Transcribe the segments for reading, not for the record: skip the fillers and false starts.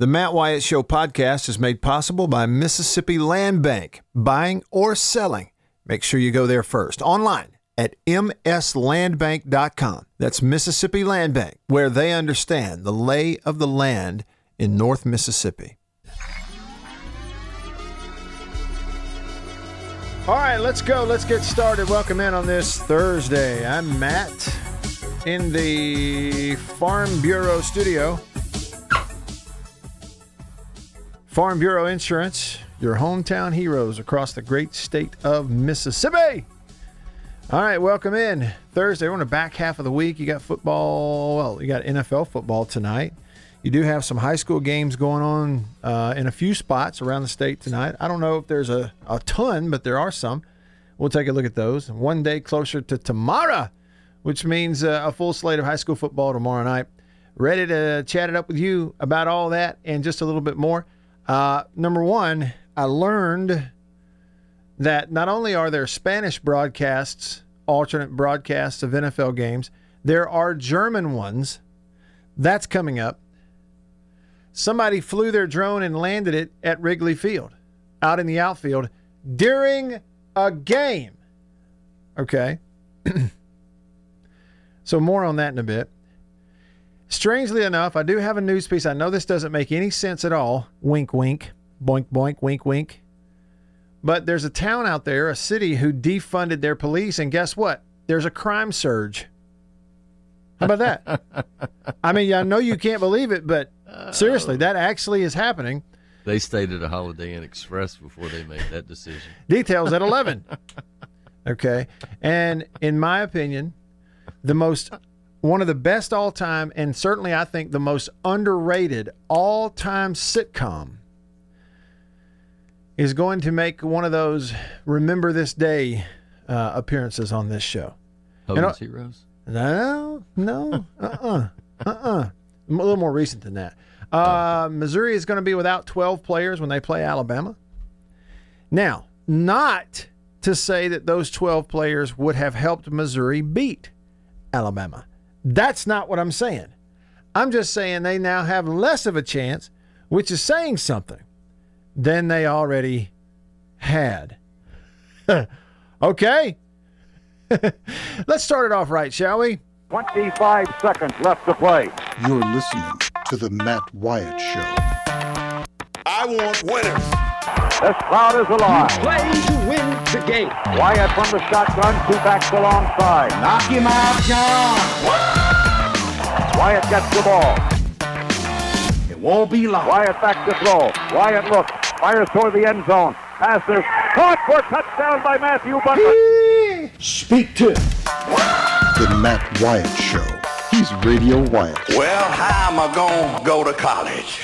The Matt Wyatt Show podcast is made possible by Mississippi Land Bank. Buying or selling, make sure you go there first. Online at mslandbank.com. That's Mississippi Land Bank, where they understand the lay of the land in North Mississippi. All right, let's go. Let's get started. Welcome in on this Thursday. I'm Matt in the Farm Bureau studio. Farm Bureau Insurance, your hometown heroes across the great state of Mississippi. All right, welcome in. Thursday, we're in the back half of the week. You got football. Well, you got NFL football tonight. You do have some high school games going on in a few spots around the state tonight. I don't know if there's a ton, but there are some. We'll take a look at those. One day closer to tomorrow, which means a full slate of high school football tomorrow night. Ready to chat it up with you about all that and just a little bit more. Number one, I learned that not only are there Spanish broadcasts, alternate broadcasts of NFL games, there are German ones. That's coming up. Somebody flew their drone and landed it at Wrigley Field, out in the outfield, during a game. Okay. So more on that in a bit. Strangely enough, I do have a news piece. I know this doesn't make any sense at all. Wink, wink, boink, boink, wink, wink. But there's a town out there, a city, who defunded their police, and guess what? There's a crime surge. How about that? I mean, I know you can't believe it, but seriously, that actually is happening. They stayed at a Holiday Inn Express before they made that decision. Details at 11. Okay. And in my opinion, one of the best all-time, and certainly I think the most underrated all-time sitcom is going to make one of those Remember This Day appearances on this show. Hogan's Heroes? No, a little more recent than that. Missouri is going to be without 12 players when they play Alabama. Now, not to say that those 12 players would have helped Missouri beat Alabama. That's not what I'm saying. I'm just saying they now have less of a chance, which is saying something, than they already had. Okay. Let's start it off right, shall we? 25 seconds left to play. You're listening to The Matt Wyatt Show. I want winners. This crowd is alive. You play to win the game. Wyatt from the shotgun, two backs alongside. Knock him out, John. Woo! Wyatt gets the ball. Won't be long. Wyatt back to throw. Wyatt looks. Fires toward the end zone. Passes. Caught for touchdown by Matthew Butler. Speak to The Matt Wyatt Show. He's Radio Wyatt. Well, how am I going to go to college?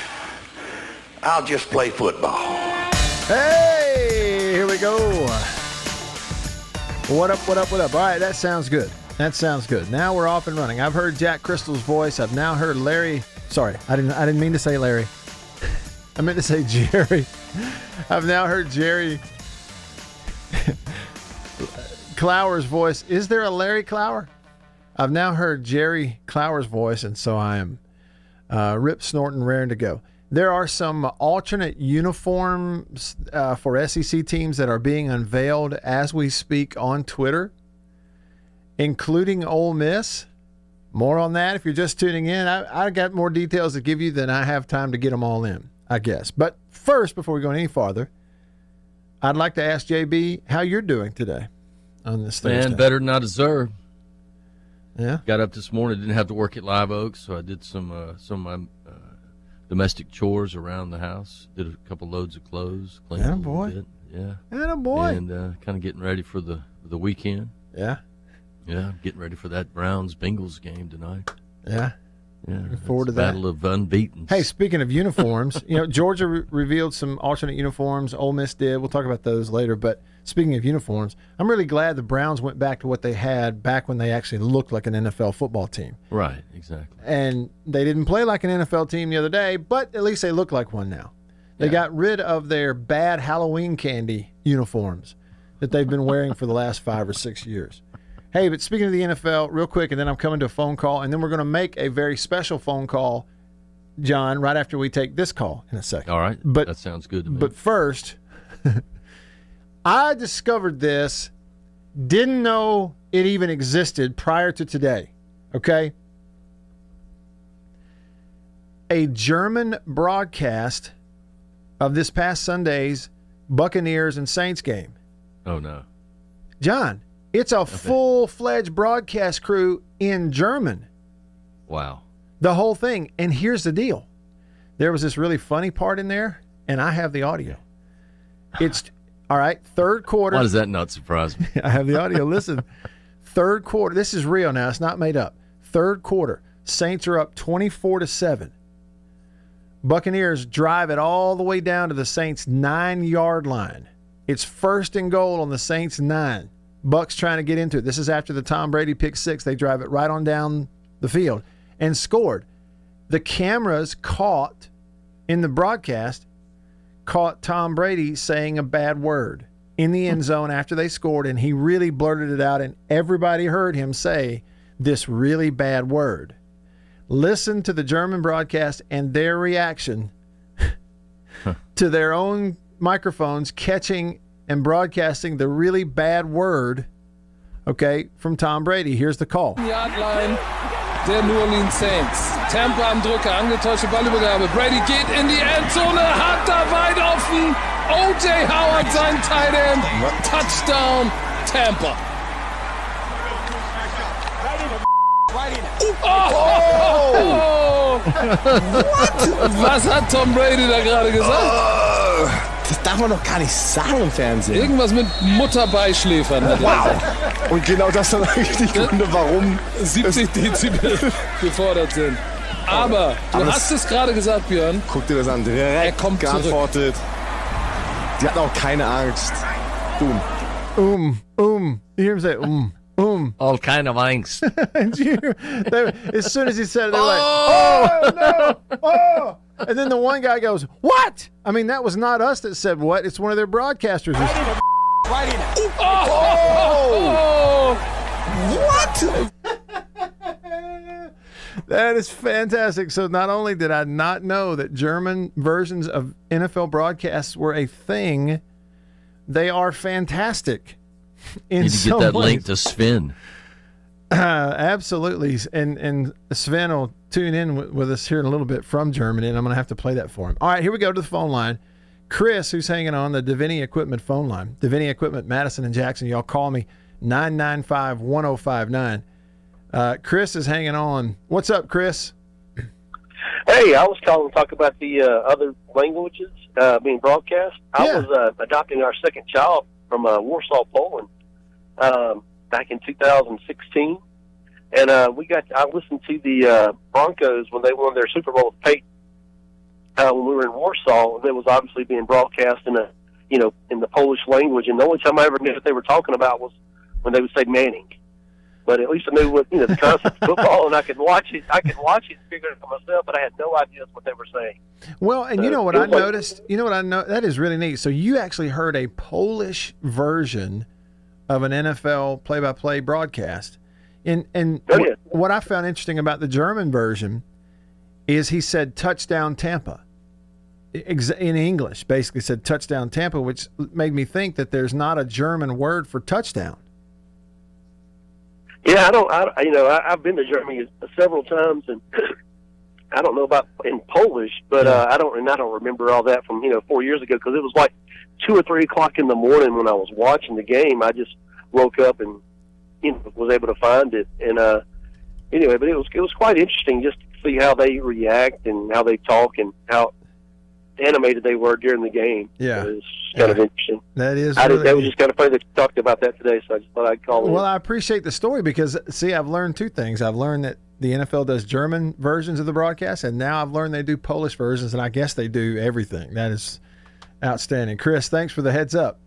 I'll just play football. Hey, here we go. What up, what up, what up? All right, that sounds good. That sounds good. Now we're off and running. I've heard Jack Crystal's voice. I've now heard Larry... Sorry, I didn't mean to say Larry. I meant to say Jerry. I've now heard Jerry Clower's voice. Is there a Larry Clower? I've now heard Jerry Clower's voice, and so I am rip snorting, raring to go. There are some alternate uniforms for SEC teams that are being unveiled as we speak on Twitter, including Ole Miss. More on that if you're just tuning in. I got more details to give you than I have time to get them all in, I guess. But first, before we go any farther, I'd like to ask JB how you're doing today on this Thursday. Man, better than I deserve. Yeah. Got up this morning. Didn't have to work at Live Oak, so I did some of my domestic chores around the house. Did a couple loads of clothes. Cleaned a little bit. Yeah. Attaboy. And kind of getting ready for the weekend. Yeah. Yeah, I'm getting ready for that Browns-Bengals game tonight. Yeah. Yeah. Looking forward to that. Battle of unbeaten. Hey, speaking of uniforms, Georgia revealed some alternate uniforms. Ole Miss did. We'll talk about those later. But speaking of uniforms, I'm really glad the Browns went back to what they had back when they actually looked like an NFL football team. Right, exactly. And they didn't play like an NFL team the other day, but at least they look like one now. They got rid of their bad Halloween candy uniforms that they've been wearing for the last 5 or 6 years. Hey, but speaking of the NFL, real quick, and then I'm coming to a phone call, and then we're going to make a very special phone call John, right after we take this call in a second. All right. But, that sounds good to me. But first, I discovered this, didn't know it even existed prior to today, okay? A German broadcast of this past Sunday's Buccaneers and Saints game. Oh, no. John, it's a full-fledged broadcast crew in German. Wow. The whole thing. And here's the deal. There was this really funny part in there, and I have the audio. It's, all right, third quarter. Why does that not surprise me? I have the audio. Listen, third quarter. This is real now. It's not made up. Third quarter. Saints are up 24-7. Buccaneers drive it all the way down to the Saints' 9-yard line. It's first and goal on the Saints' 9. Bucks trying to get into it. This is after the Tom Brady pick six. They drive it right on down the field and scored. The cameras caught in the broadcast caught Tom Brady saying a bad word in the end zone after they scored, and he really blurted it out, and everybody heard him say this really bad word. Listen to the German broadcast and their reaction to their own microphones catching and broadcasting the really bad word, okay, from Tom Brady. Here's the call. Yard line der New Orleans Saints. Tampa am Drücker, angetäuschte Ballübergabe. Brady geht in die Endzone, hat da weit offen. O.J. Howard, sein Tight End. Touchdown, Tampa. Oh! Was hat Tom Brady da gerade gesagt? Oh, das darf man doch gar nicht sagen im Fernsehen. Irgendwas mit Mutterbeischläfern. Wow! Und genau das ist eigentlich die Gründe, warum 70 Dezibel gefordert sind. Aber du hast es gerade gesagt, Björn. Guck dir das an. Direkt er kommt geantwortet. Zurück. Die hatten auch keine Angst. You hear him say, All kind of angst. As soon as he said it, they were like, oh, no, oh. And then the one guy goes, what? I mean, that was not us that said what. It's one of their broadcasters. What? That is fantastic. So not only did I not know that German versions of NFL broadcasts were a thing, they are fantastic. Need to get that link to Sven. Absolutely. And Sven will tune in with us here in a little bit from Germany, and I'm going to have to play that for him. All right, here we go to the phone line. Chris, who's hanging on the Divini Equipment phone line. Divini Equipment, Madison and Jackson. Y'all call me, 995-1059. Chris is hanging on. What's up, Chris? Hey, I was calling to talk about the other languages being broadcast. I was adopting our second child from Warsaw, Poland, back in 2016, and I listened to the Broncos when they won their Super Bowl with Peyton. When we were in Warsaw, it was obviously being broadcast in the Polish language, and the only time I ever knew what they were talking about was when they would say Manning. But at least I knew what the concept of football, and I could watch it. I could watch it, and figure it out for myself, but I had no idea what they were saying. Well, and so, you know what I noticed? You know what I know? That is really neat. So you actually heard a Polish version of an NFL play-by-play broadcast, and what I found interesting about the German version is he said "touchdown Tampa" in English. Basically, said "touchdown Tampa," which made me think that there's not a German word for touchdown. Yeah, I've been to Germany several times, and I don't know about in Polish, but I don't remember all that from 4 years ago, because it was like 2 or 3 o'clock in the morning when I was watching the game. I just woke up and was able to find it, and anyway, but it was quite interesting just to see how they react and how they talk and how animated they were during the game. Yeah, it was kind of interesting. That is. That was just kind of funny that you talked about that today, so I just thought I'd call it. Well, I appreciate the story because, see, I've learned two things. I've learned that the NFL does German versions of the broadcast, and now I've learned they do Polish versions, and I guess they do everything. That is outstanding. Chris, thanks for the heads up.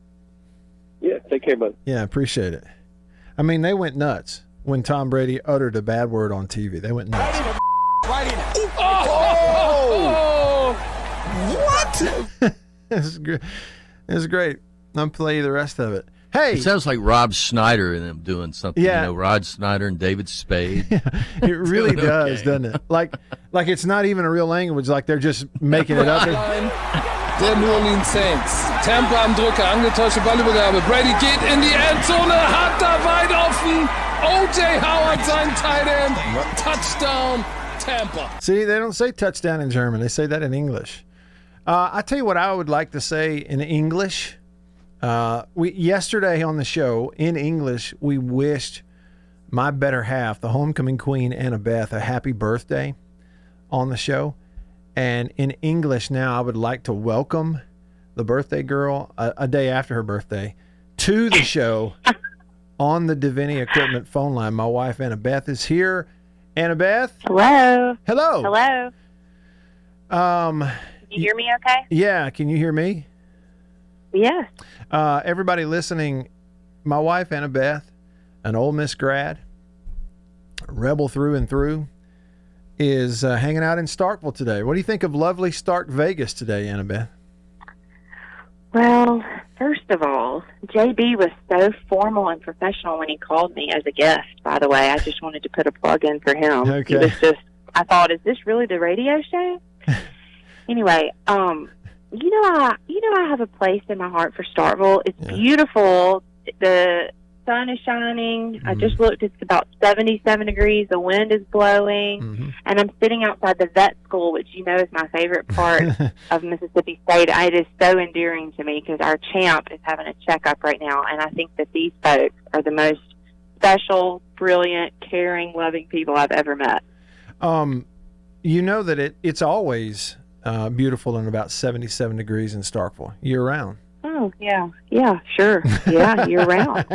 Yeah, take care, buddy. Yeah, I appreciate it. I mean, they went nuts when Tom Brady uttered a bad word on TV. They went nuts. What? This is great. I'm playing the rest of it. Hey, it sounds like Rob Schneider and them doing something. Yeah. You know, Rod Schneider and David Spade. It really does, okay. Doesn't it? Like it's not even a real language. Like they're just making it up. Der New Orleans Saints. Tampa am Drücker, angetäuschte Ballübergabe. Brady geht in die Endzone, hat da weit offen. O.J. Howard, sein tight end. Touchdown, Tampa. See, they don't say touchdown in German. They say that in English. I tell you what I would like to say in English. Yesterday on the show, in English, we wished my better half, the homecoming queen, Annabeth, a happy birthday on the show. And in English now, I would like to welcome the birthday girl, a day after her birthday, to the show on the Divini Equipment phone line. My wife, Annabeth, is here. Annabeth? Hello. Hello. Hello. Can you hear me okay? Yeah, can you hear me? Yeah. Everybody listening, my wife, Annabeth, an Ole Miss grad, rebel through and through, is hanging out in Starkville today. What do you think of lovely Stark Vegas today, Annabeth? Well, first of all, JB was so formal and professional when he called me as a guest, by the way. I just wanted to put a plug in for him. Okay. He was just, I thought, is this really the radio show? Anyway, you know I have a place in my heart for Starkville. It's beautiful. The sun is shining. Mm-hmm. I just looked. It's about 77 degrees. The wind is blowing. Mm-hmm. And I'm sitting outside the vet school, which you know is my favorite part of Mississippi State. It is so endearing to me because our champ is having a checkup right now, and I think that these folks are the most special, brilliant, caring, loving people I've ever met. You know that it's always beautiful and about 77 degrees in Starkville year-round. Oh, yeah, sure. Yeah, year-round.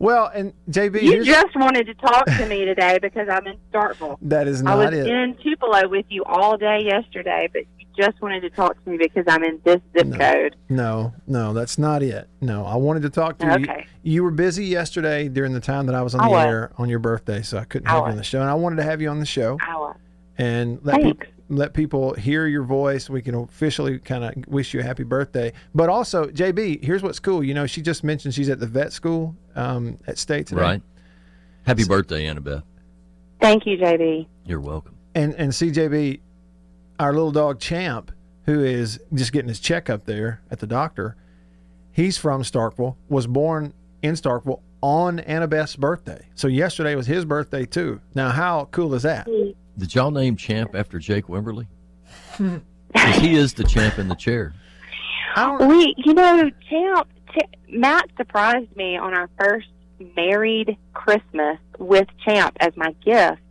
Well, and JB... You just wanted to talk to me today because I'm in Starkville. That is not it. I was in Tupelo with you all day yesterday, but you just wanted to talk to me because I'm in this zip code. No, that's not it. No, I wanted to talk to you. You were busy yesterday during the time that I was on the air on your birthday, so I couldn't have you on the show. And I wanted to have you on the show. And let people hear your voice. We can officially kind of wish you a happy birthday. But also, JB, here's what's cool. You know, she just mentioned she's at the vet school at State today. Right. Happy birthday, Annabeth. Thank you, JB. You're welcome. And CJB, our little dog Champ, who is just getting his checkup there at the doctor, he's from Starkville, was born in Starkville on Annabeth's birthday. So yesterday was his birthday, too. Now, how cool is that? Did y'all name Champ after Jake Wimberly? Because he is the champ in the chair. Matt surprised me on our first married Christmas with Champ as my gift.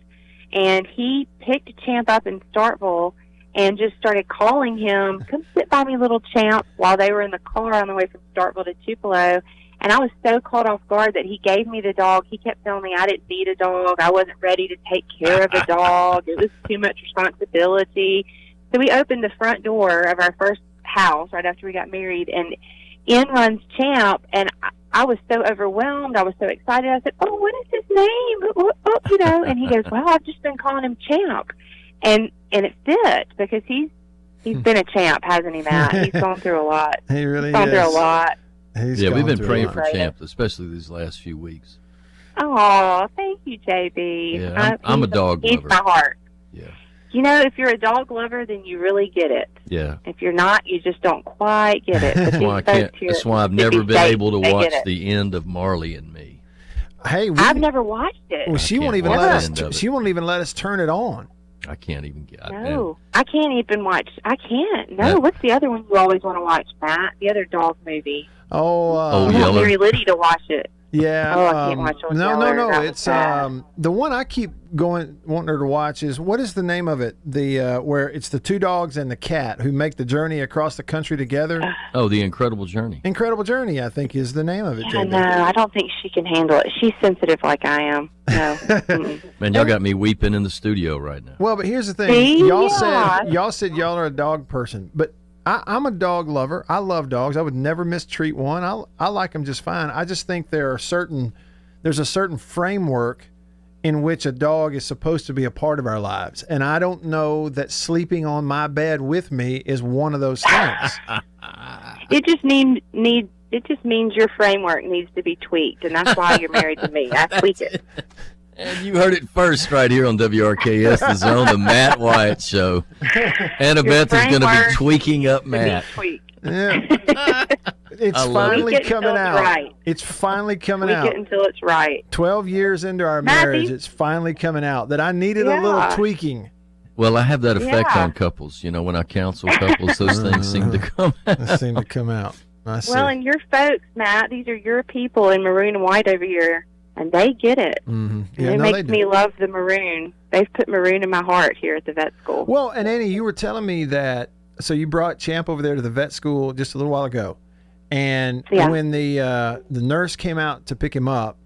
And he picked Champ up in Starkville and just started calling him, come sit by me, little Champ, while they were in the car on the way from Starkville to Tupelo. And I was so caught off guard that he gave me the dog. He kept telling me I didn't need a dog. I wasn't ready to take care of a dog. It was too much responsibility. So we opened the front door of our first house right after we got married, and in runs Champ. And I was so overwhelmed. I was so excited. I said, oh, what is his name? Oh, you know. And he goes, well, I've just been calling him Champ. And it fits because he's been a champ, hasn't he, Matt? He's gone through a lot. He really has. He's gone through a lot. Yeah, we've been praying for Champ, especially these last few weeks. Oh, thank you, JB. Yeah, I'm a dog lover. He's my heart. Yeah. You know, if you're a dog lover, then you really get it. Yeah. If you're not, you just don't quite get it. That's why I've never been able to watch the end of Marley and Me. Hey, I've never watched it. Well, she won't even let us turn it on. I can't even get it. No, I can't even watch. I can't. No, what's the other one you always want to watch, Matt? The other dog movie. Oh, I want Mary Liddy to watch it. Yeah. Oh, I can't watch it. No. It's the one I keep wanting her to watch is, what is the name of it? The where it's the two dogs and the cat who make the journey across the country together. Oh, the Incredible Journey. Incredible Journey, I think, is the name of it. Yeah, no, I don't think she can handle it. She's sensitive like I am. No. Man, y'all got me weeping in the studio right now. Well, but here's the thing. See? Y'all said y'all are a dog person, but I'm a dog lover. I love dogs. I would never mistreat one. I like them just fine. I just think there's a certain framework in which a dog is supposed to be a part of our lives. And I don't know that sleeping on my bed with me is one of those things. It just needs It just means your framework needs to be tweaked, and that's why you're married to me. I tweak it. And you heard it first right here on WRKS, The Zone, the Matt Wyatt Show. Annabeth is going to be tweaking up Matt. Yeah. It's finally coming out. Right. It's finally coming out. Tweak it until it's right. 12 years into our marriage, it's finally coming out that I needed a little tweaking. Well, I have that effect on couples. You know, when I counsel couples, those things seem to come out. They seem to come out. I see. Well, and your folks, Matt, these are your people in maroon and white over here, and they get it. Mm-hmm. Yeah, and it makes me love the maroon. They've put maroon in my heart here at the vet school. Well, and Annie, you were telling me that, so you brought Champ over there to the vet school just a little while ago, and when the nurse came out to pick him up,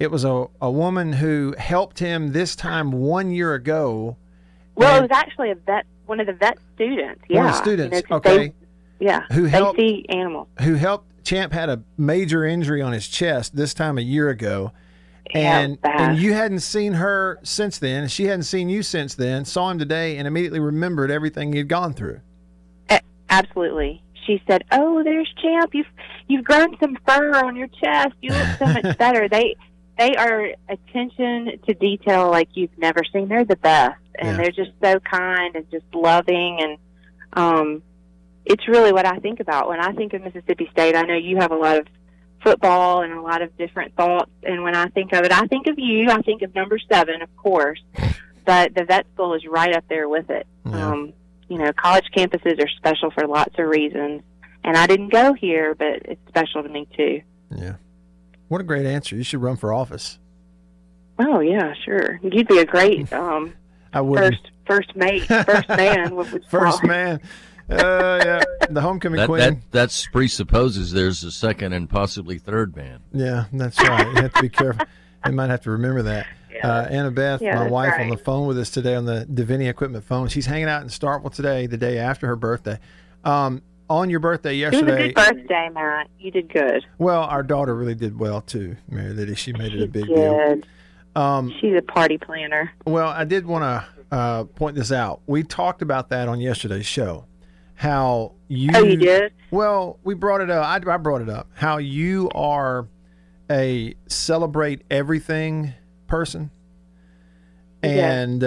it was a woman who helped him this time 1 year ago. Well, it was actually a vet, one of the vet students. Yeah. One of the students, who helped. Champ had a major injury on his chest this time a year ago, and you hadn't seen her since then. She hadn't seen you since then. Saw him today and immediately remembered everything you'd gone through. Absolutely. She said, "Oh, there's Champ. You've grown some fur on your chest. You look so much better." They are attention to detail like you've never seen. They're the best, and they're just so kind and just loving, and it's really what I think about when I think of Mississippi State. I know you have a lot of football and a lot of different thoughts, and when I think of it, I think of you. I think of number 7, of course, but the vet school is right up there with it. Yeah. You know, college campuses are special for lots of reasons, and I didn't go here, but it's special to me too. Yeah. What a great answer. You should run for office. Oh, yeah, sure. You'd be a great first man. First man. The homecoming queen. That presupposes there's a second and possibly third man. Yeah, that's right. You have to be careful. You might have to remember that. Yeah. Annabeth, my wife, on the phone with us today on the Divini Equipment phone. She's hanging out in Starkville today, the day after her birthday. On your birthday yesterday. It was a good birthday, Matt. You did good. Well, our daughter really did well, too, Mary Liddy. She made it a big deal. She's a party planner. Well, I did want to point this out. We talked about that on yesterday's show. How you... Oh, you did? Well, we brought it up. I brought it up. How you are a celebrate everything person and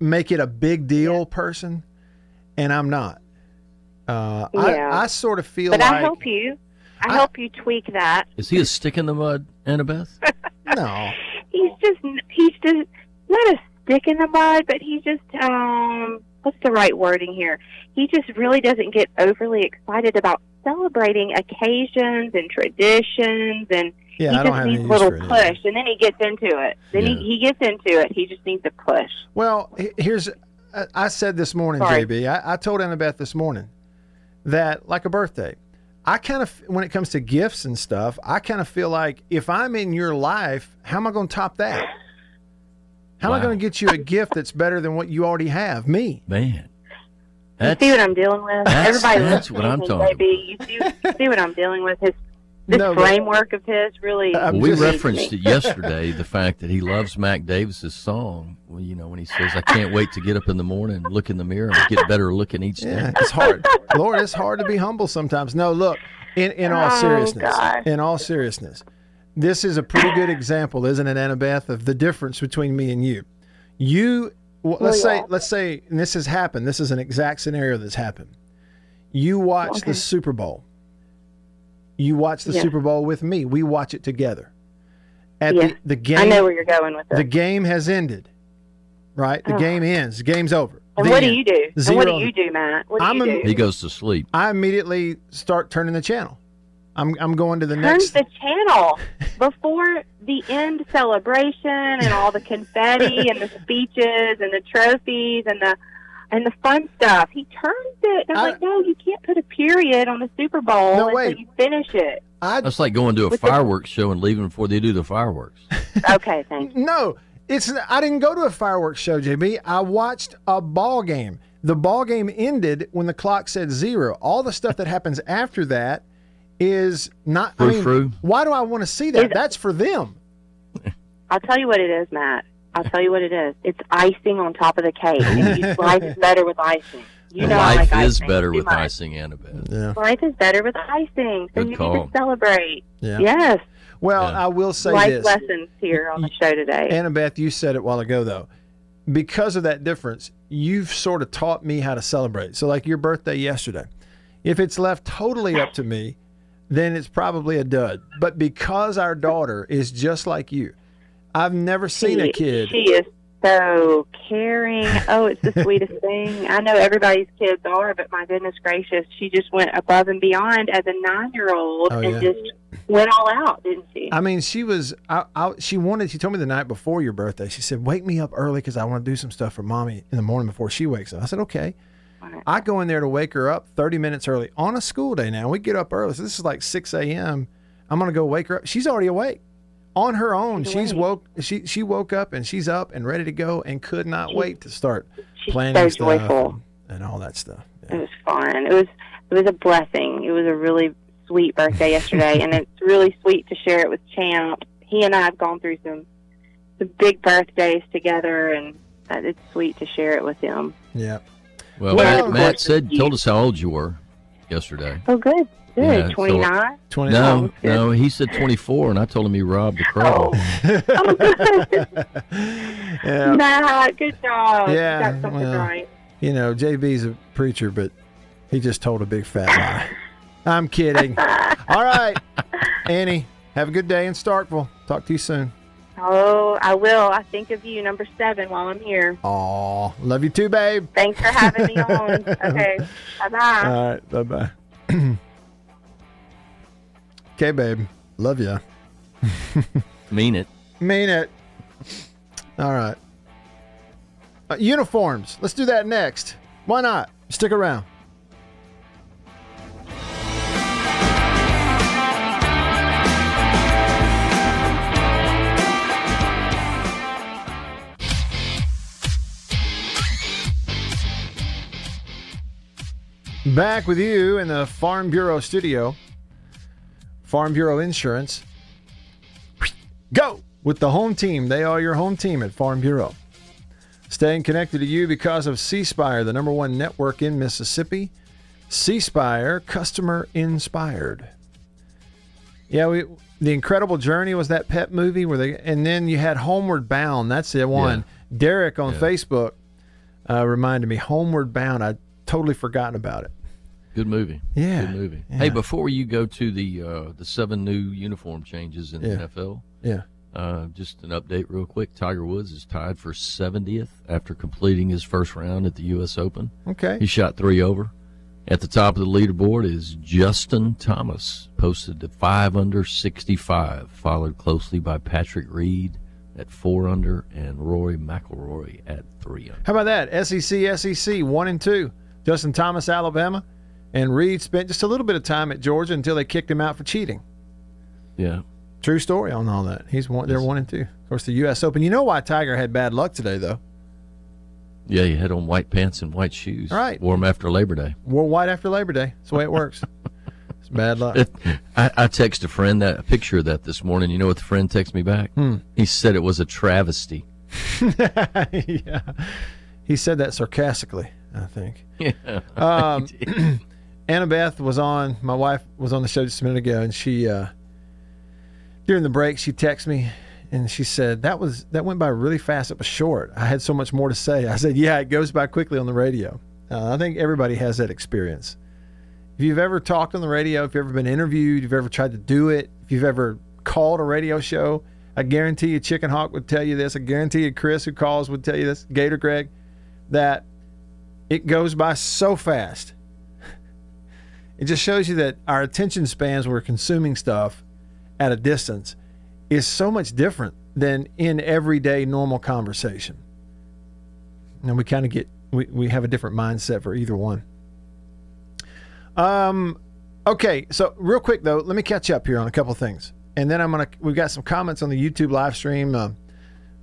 make it a big deal person, and I'm not. I sort of feel but like... But I help you. I help you tweak that. Is he a stick in the mud, Annabeth? No. He's just not a stick in the mud, but he's just... what's the right wording here? He just really doesn't get overly excited about celebrating occasions and traditions, and he just needs a little push, and then he gets into it. He gets into it. He just needs a push. Well, here's, I said this morning, JB, I told Annabeth this morning that, like a birthday, I kind of, when it comes to gifts and stuff, I kind of feel like if I'm in your life, how am I going to top that? How am I going to get you a gift that's better than what you already have? Me. Man. You see what I'm dealing with? That's what I'm talking about. You see what I'm dealing with? This framework of his really... We referenced it yesterday, the fact that he loves Mac Davis's song. Well, you know, when he says, "I can't wait to get up in the morning, look in the mirror, and get better looking each day." Yeah, it's hard. Lord, it's hard to be humble sometimes. No, look, in all seriousness. This is a pretty good example, isn't it, Annabeth, of the difference between me and you. Let's say, and this has happened. This is an exact scenario that's happened. You watch the Super Bowl. You watch the Super Bowl with me. We watch it together. At the game, I know where you're going with this. The game has ended, right? The game ends. The game's over. And what do you do? And what do you do, Matt? What do you do? He goes to sleep. I immediately start turning the channel. I'm going to the next. Turn the channel before the end celebration and all the confetti and the speeches and the trophies and the fun stuff. He turns it. And I'm like, no, you can't put a period on the Super Bowl until you finish it. That's like going to a fireworks show and leaving before they do the fireworks. Okay, thank you. No, I didn't go to a fireworks show, JB. I watched a ball game. The ball game ended when the clock said 0. All the stuff that happens after that is not. Why do I want to see that? That's for them. I'll tell you what it is, Matt. It's icing on top of the cake. And you slice it better with icing. Life is better with icing, Annabeth. Yeah. Life is better with icing, so you need to celebrate. Yeah. Yes. Well, I will say this. Life lessons here on the show today. Annabeth, you said it a while ago, though. Because of that difference, you've sort of taught me how to celebrate. So, like your birthday yesterday, if it's left totally up to me, then it's probably a dud. But because our daughter is just like you, I've never seen a kid. She is so caring. Oh, it's the sweetest thing. I know everybody's kids are, but my goodness gracious, she just went above and beyond as a 9-year-old and just went all out, didn't she? I mean, she was. She told me the night before your birthday. She said, "Wake me up early because I want to do some stuff for mommy in the morning before she wakes up." I said, "Okay." Right. I go in there to wake her up 30 minutes early on a school day. Now we get up early. So this is like 6 a.m. I'm gonna go wake her up. She's already awake. On her own, she woke up and she's up and ready to go and could not wait to start planning stuff and all that stuff. Yeah. It was fun. It was a blessing. It was a really sweet birthday yesterday, and it's really sweet to share it with Champ. He and I have gone through some big birthdays together, and it's sweet to share it with him. Yeah. Well, Matt told us how old you were yesterday. Oh, good. Yeah, 29? So, no, he said 24, and I told him he robbed the crowd. Oh, good. Yeah. Matt, good job. Yeah, you got something right. You know, JB's a preacher, but he just told a big fat lie. I'm kidding. All right, Annie, have a good day in Starkville. Talk to you soon. Oh, I will. I think of you, number 7, while I'm here. Aw, love you too, babe. Thanks for having me on. Okay, bye-bye. All right, bye-bye. Okay, babe. Love ya. Mean it. All right. Uniforms. Let's do that next. Why not? Stick around. Back with you in the Farm Bureau studio. Farm Bureau Insurance. Go with the home team. They are your home team at Farm Bureau. Staying connected to you because of C-Spire, the number one network in Mississippi. C-Spire, customer inspired. Yeah, the Incredible Journey was that pet movie where and then you had Homeward Bound. That's the one. Yeah. Derek on Facebook reminded me, Homeward Bound. I'd totally forgotten about it. Good movie. Yeah. Good movie. Yeah. Hey, before you go to the 7 new uniform changes in the NFL, just an update real quick. Tiger Woods is tied for 70th after completing his first round at the U.S. Open. Okay. He shot 3 over. At the top of the leaderboard is Justin Thomas, posted to 5 under 65, followed closely by Patrick Reed at 4 under and Rory McIlroy at 3 under. How about that? SEC, 1 and 2. Justin Thomas, Alabama. And Reed spent just a little bit of time at Georgia until they kicked him out for cheating. Yeah. True story on all that. They're 1 and 2. Of course, the U.S. Open. You know why Tiger had bad luck today, though? Yeah, he had on white pants and white shoes. Right. Wore them after Labor Day. Wore white after Labor Day. That's the way it works. It's bad luck. I text a friend a picture of that this morning. You know what the friend texted me back? He said it was a travesty. Yeah. He said that sarcastically, I think. Yeah. Annabeth was on, my wife was on the show just a minute ago, and she, during the break, she texted me, and she said, that went by really fast. It was short. I had so much more to say. I said, yeah, it goes by quickly on the radio. I think everybody has that experience. If you've ever talked on the radio, if you've ever been interviewed, you've ever tried to do it, if you've ever called a radio show, I guarantee you Chicken Hawk would tell you this. I guarantee you Chris, who calls, would tell you this. Gator Greg, that it goes by so fast. It just shows you that our attention spans when we're consuming stuff at a distance is so much different than in everyday normal conversation. And we kind of we have a different mindset for either one. Okay, so real quick though, let me catch up here on a couple of things. And then we've got some comments on the YouTube live stream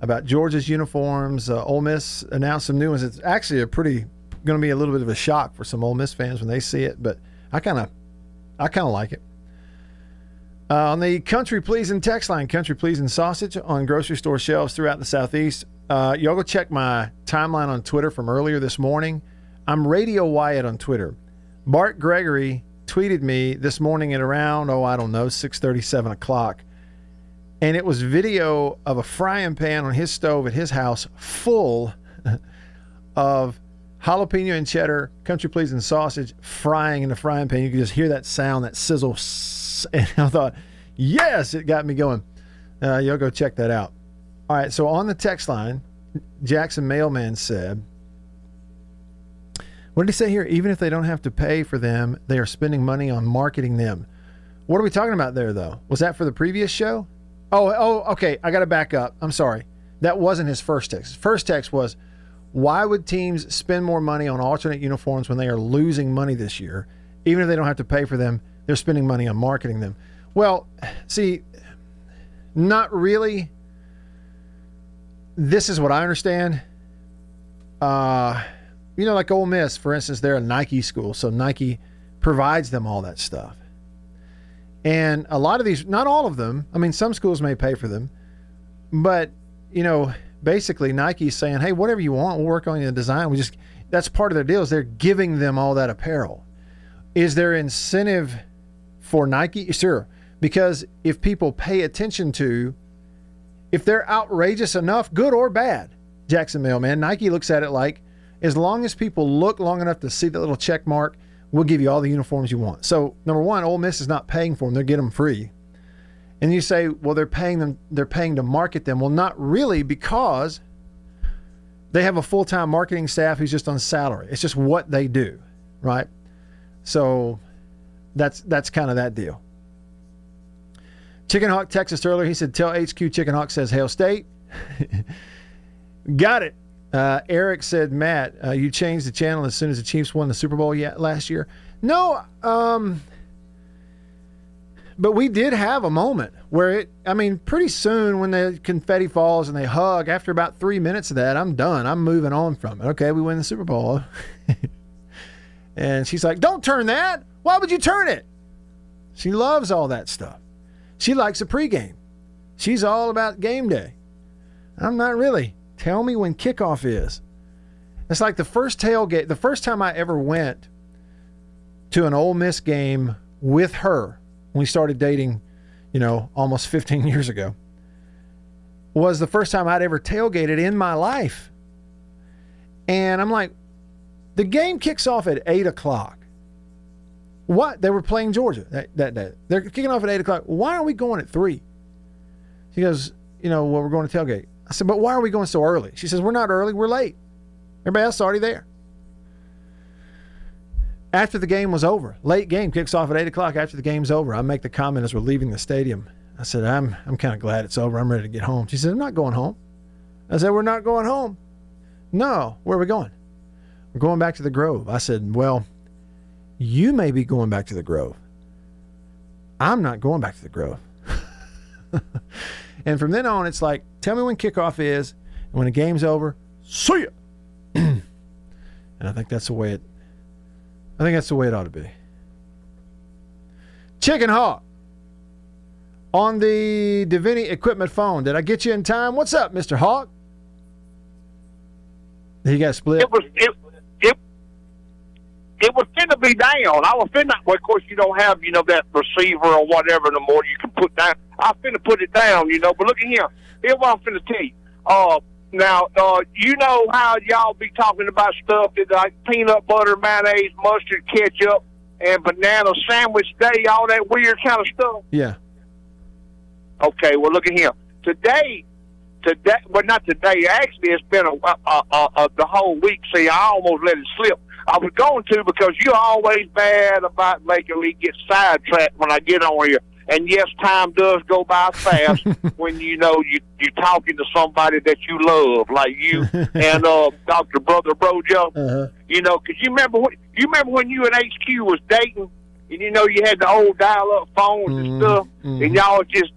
about Georgia's uniforms. Ole Miss announced some new ones. It's actually going to be a little bit of a shock for some Ole Miss fans when they see it, but I kind of like it. On the Country Pleasing text line, Country Pleasing sausage on grocery store shelves throughout the Southeast. Y'all go check my timeline on Twitter from earlier this morning. I'm Radio Wyatt on Twitter. Bart Gregory tweeted me this morning at around, 6:30, 7 o'clock. And it was video of a frying pan on his stove at his house full of jalapeno and cheddar, Country Pleasing sausage frying in the frying pan. You could just hear that sound, that sizzle. And I thought, yes, it got me going. You'll go check that out. All right, so on the text line, Jackson Mailman said, what did he say here? Even if they don't have to pay for them, they are spending money on marketing them. What are we talking about there, though? Was that for the previous show? Okay. I got to back up. I'm sorry. That wasn't his first text. First text was, why would teams spend more money on alternate uniforms when they are losing money this year? Even if they don't have to pay for them, they're spending money on marketing them. Well, see, not really. This is what I understand. Like Ole Miss, for instance, they're a Nike school, so Nike provides them all that stuff. And a lot of these, not all of them, I mean, some schools may pay for them, but, basically Nike's saying, hey, whatever you want, we'll work on your design. That's part of their deal is they're giving them all that apparel. Is there incentive for Nike? Sure, because if people pay attention to, if they're outrageous enough, good or bad, Jackson Mailman, Nike looks at it like, as long as people look long enough to see that little check mark, we'll give you all the uniforms you want. So, number one, Ole Miss is not paying for them. They're getting them free. And you say, well, they're paying to market them. Well, not really, because they have a full-time marketing staff who's just on salary. It's just what they do, right? So that's kind of that deal. Chicken Hawk texted us earlier. He said, tell HQ Chicken Hawk says, Hail State. Got it. Eric said, Matt, you changed the channel as soon as the Chiefs won the Super Bowl last year. No, but we did have a moment where pretty soon when the confetti falls and they hug, after about 3 minutes of that, I'm done. I'm moving on from it. Okay, we win the Super Bowl. And she's like, don't turn that. Why would you turn it? She loves all that stuff. She likes a pregame. She's all about game day. I'm not really. Tell me when kickoff is. It's like the first tailgate. The first time I ever went to an Ole Miss game with her, when we started dating, almost 15 years ago, was the first time I'd ever tailgated in my life. And I'm like, the game kicks off at 8 o'clock. What? They were playing Georgia that day. They're kicking off at 8 o'clock. Why aren't we going at 3? She goes, well, we're going to tailgate. I said, but why are we going so early? She says, we're not early, we're late. Everybody else is already there. After the game was over, late game kicks off at 8 o'clock. After the game's over, I make the comment as we're leaving the stadium. I said, I'm kind of glad it's over. I'm ready to get home. She said, I'm not going home. I said, we're not going home. No, where are we going? We're going back to the Grove. I said, well, you may be going back to the Grove. I'm not going back to the Grove. And from then on, it's like, tell me when kickoff is, and when the game's over, see ya. And I think that's the way it ought to be. Chicken Hawk on the Divini Equipment phone. Did I get you in time? What's up, Mr. Hawk? He got split. It was finna be down. I was finna. Well, of course, you don't have that receiver or whatever no more. You can put down. I was finna put it down. But look at him. Here's what I'm finna tell you. Now, you know how y'all be talking about stuff that like peanut butter, mayonnaise, mustard, ketchup, and banana sandwich day, all that weird kind of stuff. Yeah. Okay. Well, look at him today. But not today. Actually, it's been the whole week. See, I almost let it slip. I was going to because you're always bad about making me get sidetracked when I get on here. And, yes, time does go by fast when, you're talking to somebody that you love, like you and Dr. Brother Brojo. Uh-huh. Because you remember when you and HQ was dating, and, you had the old dial-up phones and stuff, and y'all just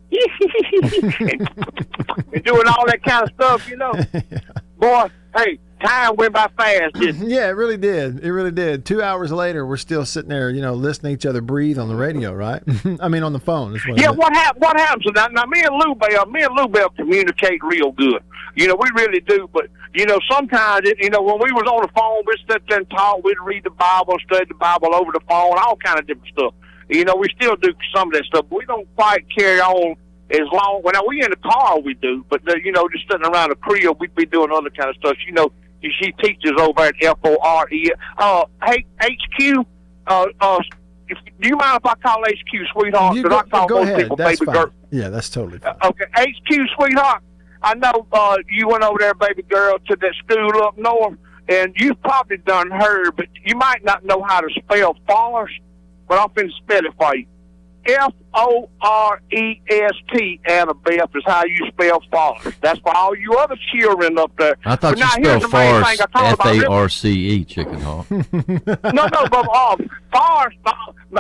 and doing all that kind of stuff, Yeah. Boy, hey, time went by fast, didn't it? Yeah, it really did. It really did. 2 hours later, we're still sitting there, you know, listening to each other breathe on the radio, right? I mean, on the phone. What happens? Now, me and Lou Bell communicate real good. You know, we really do. But, you know, sometimes, when we was on the phone, we'd sit there and talk. We'd read the Bible, study the Bible over the phone, all kind of different stuff. You know, we still do some of that stuff, but we don't quite carry on as long. Well, now, we in the car, we do, but, just sitting around the crib, we'd be doing other kind of stuff. You know, she teaches over at FORE. Hey, HQ, do you mind if I call HQ, sweetheart? Because I call most people baby girl. Yeah, that's totally fine. Okay, HQ, sweetheart, I know you went over there, baby girl, to that school up north, and you've probably done her, but you might not know how to spell FORES. But I'm finna spell it for you. F-O-R-E-S-T, Annabeth, is how you spell Forrest. That's for all you other children up there. I thought you spelled Forrest F-A-R-C-E, Chicken Hawk. No, but Forrest,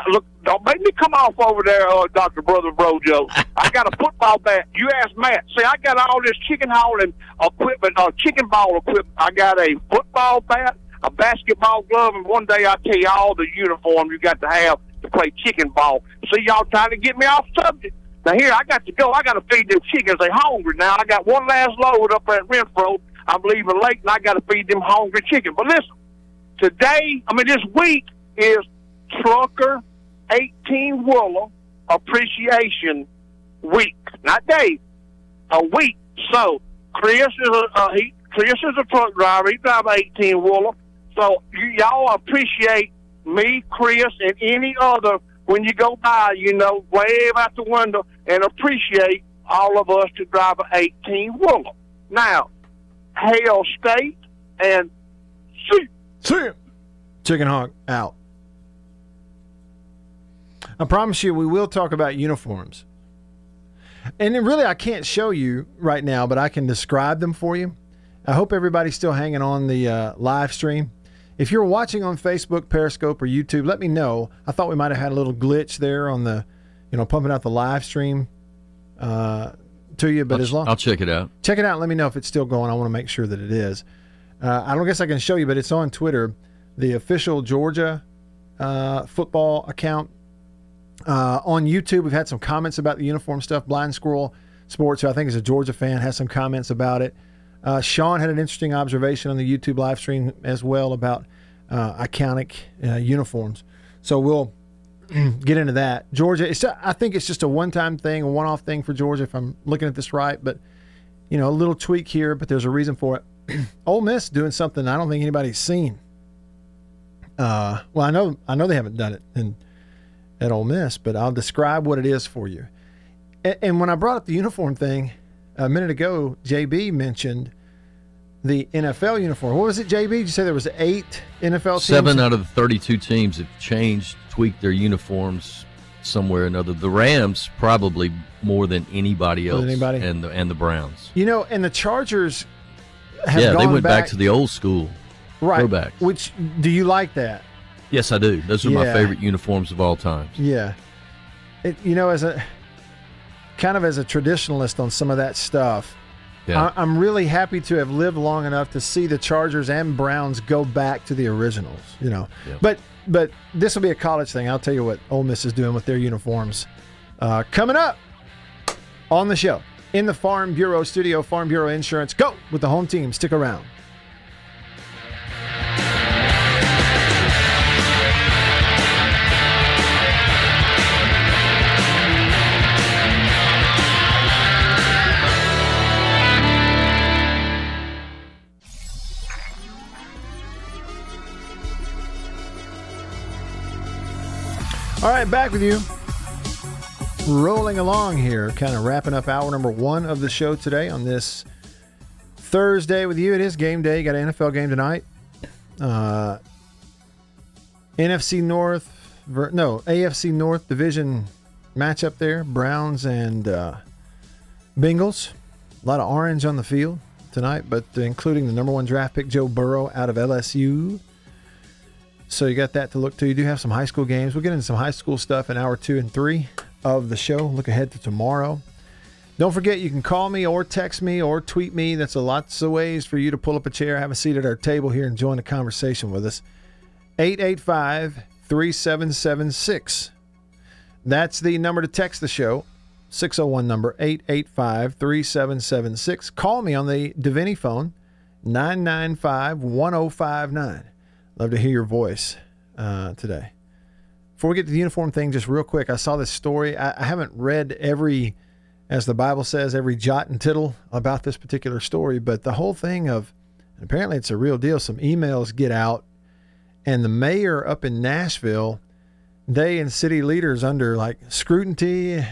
look, don't make me come off over there, Dr. Brother Brojo. I got a football bat. You asked Matt. See, I got all this chicken hauling equipment, chicken ball equipment. I got a football bat, a basketball glove, and one day I'll tell you all the uniform you got to have to play chicken ball. See, y'all trying to get me off subject. Now, here, I got to go. I got to feed them chickens. They hungry now. I got one last load up at Renfro. I'm leaving late, and I got to feed them hungry chicken. But listen, this week is Trucker 18-Wheeler Appreciation Week. Not day, a week. So, Chris is a truck driver. He drives an 18-Wheeler. So y'all appreciate me, Chris, and any other when you go by, wave out the window and appreciate all of us to drive an 18-wheeler. Now, Hail State and see. Chicken Hawk out. I promise you we will talk about uniforms. And really I can't show you right now, but I can describe them for you. I hope everybody's still hanging on the live stream. If you're watching on Facebook, Periscope, or YouTube, let me know. I thought we might have had a little glitch there on the, pumping out the live stream to you. But I'll check it out. Check it out. And let me know if it's still going. I want to make sure that it is. I don't guess I can show you, but it's on Twitter. The official Georgia football account on YouTube. We've had some comments about the uniform stuff. Blind Squirrel Sports, who I think is a Georgia fan, has some comments about it. Sean had an interesting observation on the YouTube live stream as well about iconic uniforms. So we'll get into that. Georgia, I think it's just a one-time thing, a one-off thing for Georgia, if I'm looking at this right. But, a little tweak here, but there's a reason for it. Ole Miss doing something I don't think anybody's seen. Well, I know they haven't done it at Ole Miss, but I'll describe what it is for you. And when I brought up the uniform thing, a minute ago, JB mentioned the NFL uniform. What was it, JB? Did you say there was 8 NFL teams? 7 out of the 32 teams have changed, tweaked their uniforms somewhere or another. The Rams probably more than anybody else, and the Browns. And the Chargers have gone back. Yeah, they went back to the old school. Right. Throwback. Which, do you like that? Yes, I do. Those are my favorite uniforms of all time. Yeah. It, as a... kind of as a traditionalist on some of that stuff, yeah. I'm really happy to have lived long enough to see the Chargers and Browns go back to the originals, Yeah. But this will be a college thing. I'll tell you what Ole Miss is doing with their uniforms. Coming up on the show, in the Farm Bureau studio, Farm Bureau Insurance. Go with the home team. Stick around. All right, back with you. Rolling along here, kind of wrapping up hour number 1 of the show today on this Thursday with you. It is game day. You got an NFL game tonight. AFC North division matchup there. Browns and Bengals. A lot of orange on the field tonight, but including the number 1 draft pick, Joe Burrow, out of LSU. So you got that to look to. You do have some high school games. We'll get into some high school stuff in hour 2 and 3 of the show. Look ahead to tomorrow. Don't forget, you can call me or text me or tweet me. That's lots of ways for you to pull up a chair, have a seat at our table here, and join the conversation with us. 885-3776. That's the number to text the show. 601 number, 885-3776. Call me on the Divini phone, 995-1059. Love to hear your voice today. Before we get to the uniform thing, just real quick, I saw this story. I haven't read every, as the Bible says, every jot and tittle about this particular story, but the whole thing of, and apparently it's a real deal, some emails get out, and the mayor up in Nashville, they and city leaders under like scrutiny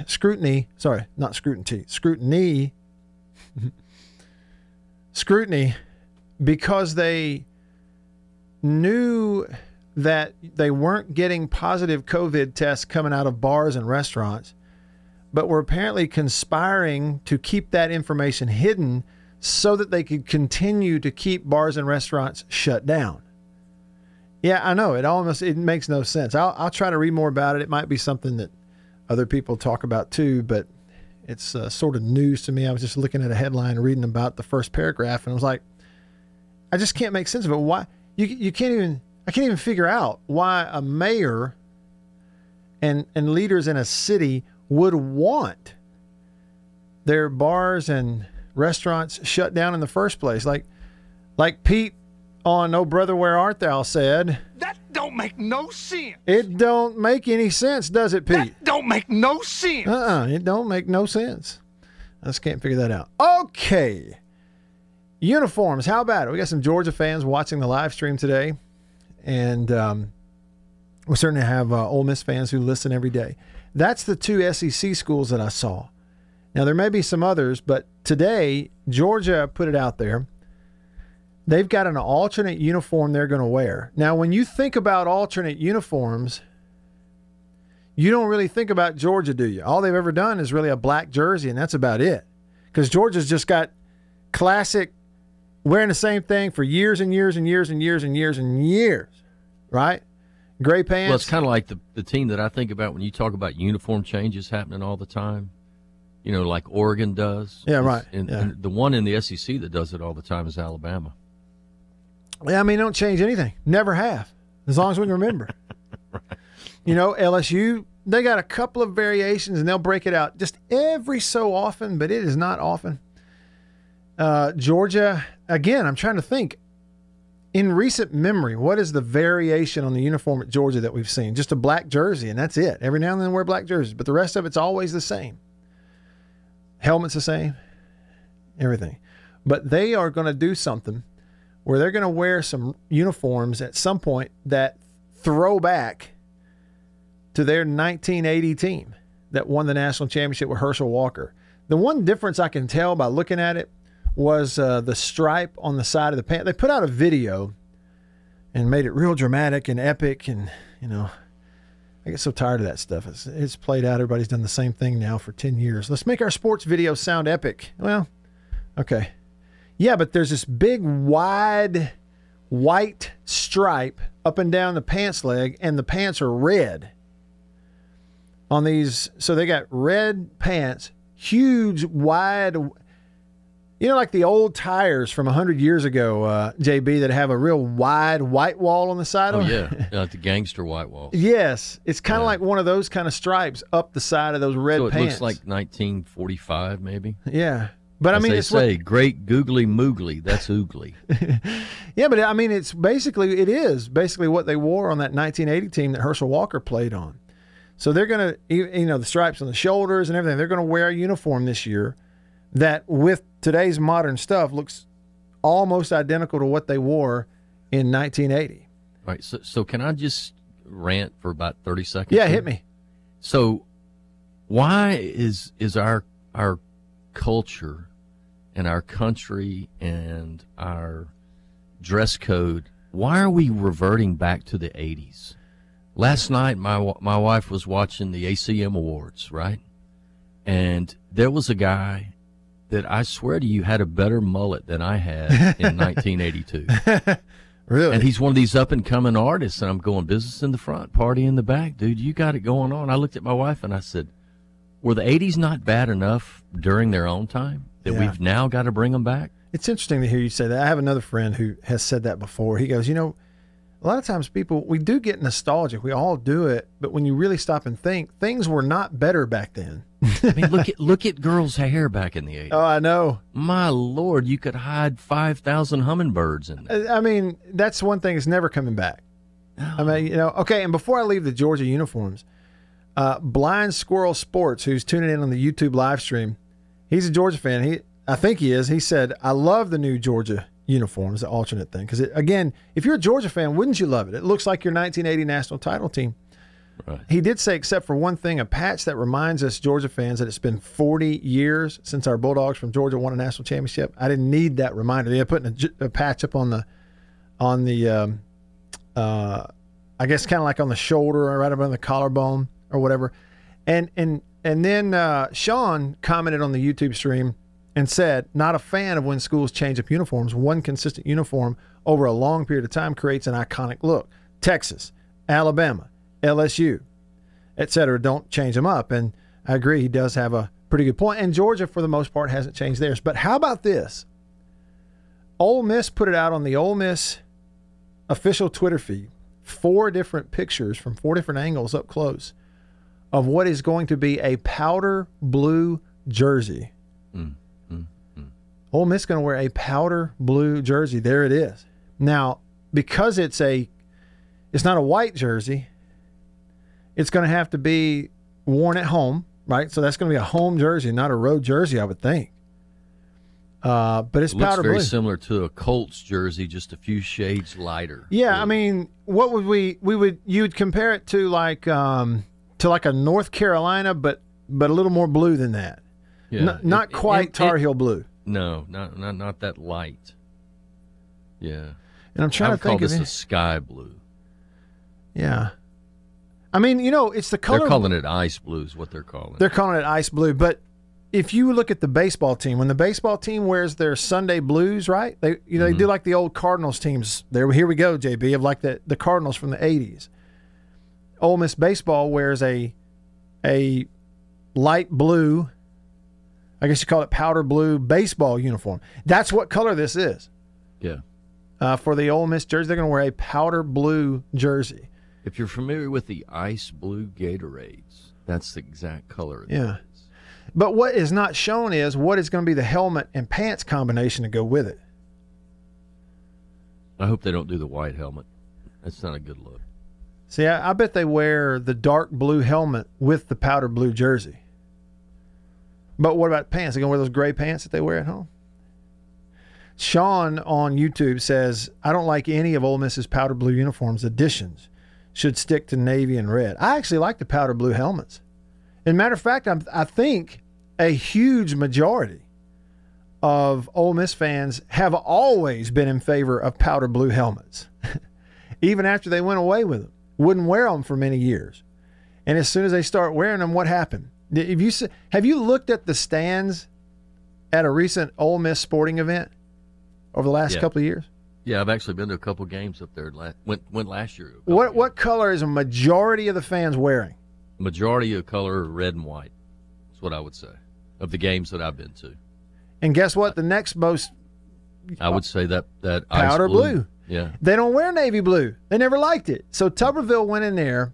because they knew that they weren't getting positive COVID tests coming out of bars and restaurants, but were apparently conspiring to keep that information hidden so that they could continue to keep bars and restaurants shut down. Yeah, I know. It makes no sense. I'll try to read more about it. It might be something that other people talk about too, but it's sort of news to me. I was just looking at a headline, reading about the first paragraph, and I was like, I just can't make sense of it. Why I can't even figure out why a mayor and leaders in a city would want their bars and restaurants shut down in the first place. Like Pete on Oh Brother Where Art Thou said, that don't make no sense. It don't make any sense, does it, Pete? That don't make no sense. It don't make no sense. I just can't figure that out. Okay. Uniforms, how about it? We got some Georgia fans watching the live stream today, and we certainly have Ole Miss fans who listen every day. That's the two SEC schools that I saw. Now, there may be some others, but today, Georgia put it out there. They've got an alternate uniform they're going to wear. Now, when you think about alternate uniforms, you don't really think about Georgia, do you? All they've ever done is really a black jersey, and that's about it. Because Georgia's just got classic, wearing the same thing for years and years and years and years and years and years, right? Gray pants. Well, it's kind of like the team that I think about when you talk about uniform changes happening all the time. You know, like Oregon does. Yeah, right. And the one in the SEC that does it all the time is Alabama. Yeah, I mean, don't change anything. Never have, as long as we can remember. Right. You know, LSU, they got a couple of variations, and they'll break it out just every so often, but it is not often. Georgia, again, I'm trying to think. In recent memory, what is the variation on the uniform at Georgia that we've seen? Just a black jersey, and that's it. Every now and then wear black jerseys, but the rest of it's always the same. Helmet's the same, everything. But they are going to do something where they're going to wear some uniforms at some point that throw back to their 1980 team that won the national championship with Herschel Walker. The one difference I can tell by looking at it was the stripe on the side of the pant. They put out a video and made it real dramatic and epic, and, you know, I get so tired of that stuff. It's played out. Everybody's done the same thing now for 10 years. Let's make our sports video sound epic. Well, okay. Yeah, but there's this big, wide, white stripe up and down the pants leg, and the pants are red on these. So they got red pants, huge, wide, you know, like the old tires from 100 years ago, JB, that have a real wide white wall on the side of them. Oh, yeah, like the gangster white wall. Yes, it's kind of like one of those kind of stripes up the side of those red pants. So it looks like 1945, maybe? Yeah. But as I mean, they say, great googly moogly. That's oogly. Yeah, but I mean, it is basically what they wore on that 1980 team that Herschel Walker played on. So they're going to, you know, the stripes on the shoulders and everything. They're going to wear a uniform this year that, with today's modern stuff, looks almost identical to what they wore in 1980. All right. So can I just rant for about 30 seconds? Yeah, here? Hit me. So why is our culture and our country and our dress code, why are we reverting back to the 80s? Last night, my wife was watching the ACM Awards, right? And there was a guy that I swear to you had a better mullet than I had in 1982. Really? And he's one of these up-and-coming artists, and I'm going, business in the front, party in the back. Dude, you got it going on. I looked at my wife and I said, Were the 80s not bad enough during their own time that we've now got to bring them back? It's interesting to hear you say that. I have another friend who has said that before. He goes, you know, a lot of times people, we do get nostalgic. We all do it. But when you really stop and think, things were not better back then. I mean, look at girls' hair back in the 80s. Oh, I know. My Lord, you could hide 5,000 hummingbirds in there. I mean, that's one thing that's never coming back. Oh. I mean, you know, okay, and before I leave the Georgia uniforms, Blind Squirrel Sports, who's tuning in on the YouTube live stream, he's a Georgia fan. I think he is. He said, I love the new Georgia uniforms, the alternate thing. Because, again, if you're a Georgia fan, wouldn't you love it? It looks like your 1980 national title team. Right. He did say, except for one thing, a patch that reminds us Georgia fans that it's been 40 years since our Bulldogs from Georgia won a national championship. I didn't need that reminder. They're putting a patch up I guess kind of like on the shoulder or right up on the collarbone or whatever. And then Sean commented on the YouTube stream and said, not a fan of when schools change up uniforms. One consistent uniform over a long period of time creates an iconic look. Texas, Alabama, LSU, etc. don't change them up. And I agree, he does have a pretty good point. And Georgia, for the most part, hasn't changed theirs. But how about this? Ole Miss put it out on the Ole Miss official Twitter feed, 4 different pictures from 4 different angles up close of what is going to be a powder blue jersey. Ole Miss going to wear a powder blue jersey. There it is. Now, because it's not a white jersey, it's going to have to be worn at home, right? So that's going to be a home jersey, not a road jersey, I would think. But it's powder blue. It looks very similar to a Colts jersey, just a few shades lighter. Yeah, I mean, what would you'd compare it to like a North Carolina, but a little more blue than that. Yeah. Not quite Tar Heel blue. No, not that light. Yeah. And I'm trying to think of it. I would call this a sky blue. Yeah. I mean, you know, it's the color. They're calling it ice blue is what they're calling it. They're calling it ice blue. But if you look at the baseball team, when the baseball team wears their Sunday blues, right, they do like the old Cardinals teams. Here we go, JB, of like the Cardinals from the 80s. Ole Miss baseball wears a light blue, I guess you call it powder blue, baseball uniform. That's what color this is. Yeah. For the Ole Miss jersey, they're going to wear a powder blue jersey. If you're familiar with the ice blue Gatorades, that's the exact color. Yeah. But what is not shown is what is going to be the helmet and pants combination to go with it. I hope they don't do the white helmet. That's not a good look. See, I bet they wear the dark blue helmet with the powder blue jersey. But what about pants? They're going to wear those gray pants that they wear at home? Sean on YouTube says, I don't like any of Ole Miss's powder blue uniforms. Additions should stick to navy and red. I actually like the powder blue helmets. As a matter of fact, I think a huge majority of Ole Miss fans have always been in favor of powder blue helmets, even after they went away with them. Wouldn't wear them for many years. And as soon as they start wearing them, what happened? Have you looked at the stands at a recent Ole Miss sporting event over the last couple of years? Yeah, I've actually been to a couple games up there. Went last year. What color is a majority of the fans wearing? Majority of color red and white. That's what I would say of the games that I've been to. And guess what? The next most. I would say that powder blue. Yeah. They don't wear navy blue. They never liked it. So Tuberville went in there,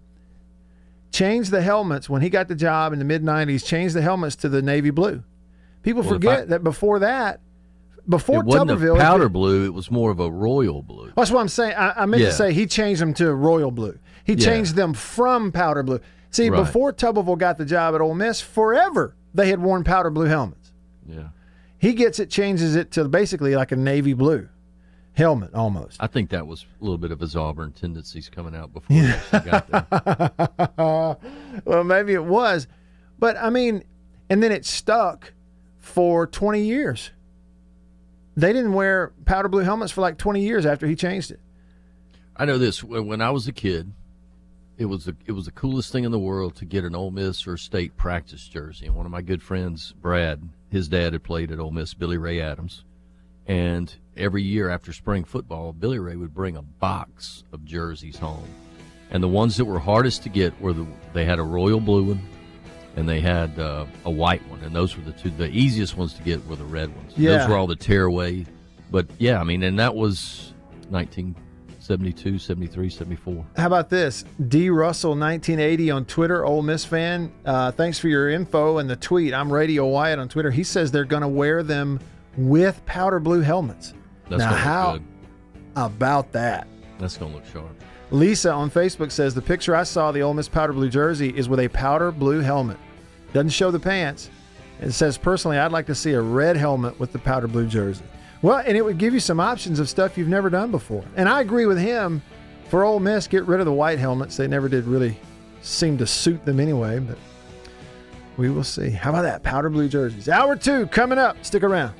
changed the helmets when he got the job in the mid-90s, changed the helmets to the navy blue. People forget that before it wasn't Tuberville. Powder blue, it was more of a royal blue. That's what I'm saying. I meant to say he changed them to royal blue. He changed them from powder blue. See, before Tuberville got the job at Ole Miss, forever they had worn powder blue helmets. Yeah. He gets it, changes it to basically like a navy blue helmet almost. I think that was a little bit of his Auburn tendencies coming out before he actually got there. Well, maybe it was. But, I mean, and then it stuck for 20 years. They didn't wear powder blue helmets for like 20 years after he changed it. I know this. When I was a kid, it was the coolest thing in the world to get an Ole Miss or State practice jersey. And one of my good friends, Brad, his dad had played at Ole Miss, Billy Ray Adams. And every year after spring football, Billy Ray would bring a box of jerseys home. And the ones that were hardest to get were they had a royal blue one, and they had a white one, and those were the two. The easiest ones to get were the red ones. Yeah. Those were all the tearaway. But, yeah, I mean, and that was 1972, 73, 74. How about this? D. Russell, 1980 on Twitter, Ole Miss fan. Thanks for your info and the tweet. I'm Radio Wyatt on Twitter. He says they're going to wear them with powder blue helmets. That's now, how good. About that? That's going to look sharp. Lisa on Facebook says, the picture I saw of the Ole Miss powder blue jersey is with a powder blue helmet. Doesn't show the pants. It says, personally, I'd like to see a red helmet with the powder blue jersey. Well, and it would give you some options of stuff you've never done before. And I agree with him. For Ole Miss, get rid of the white helmets. They never did really seem to suit them anyway, but we will see. How about that? Powder blue jerseys. Hour 2 coming up. Stick around.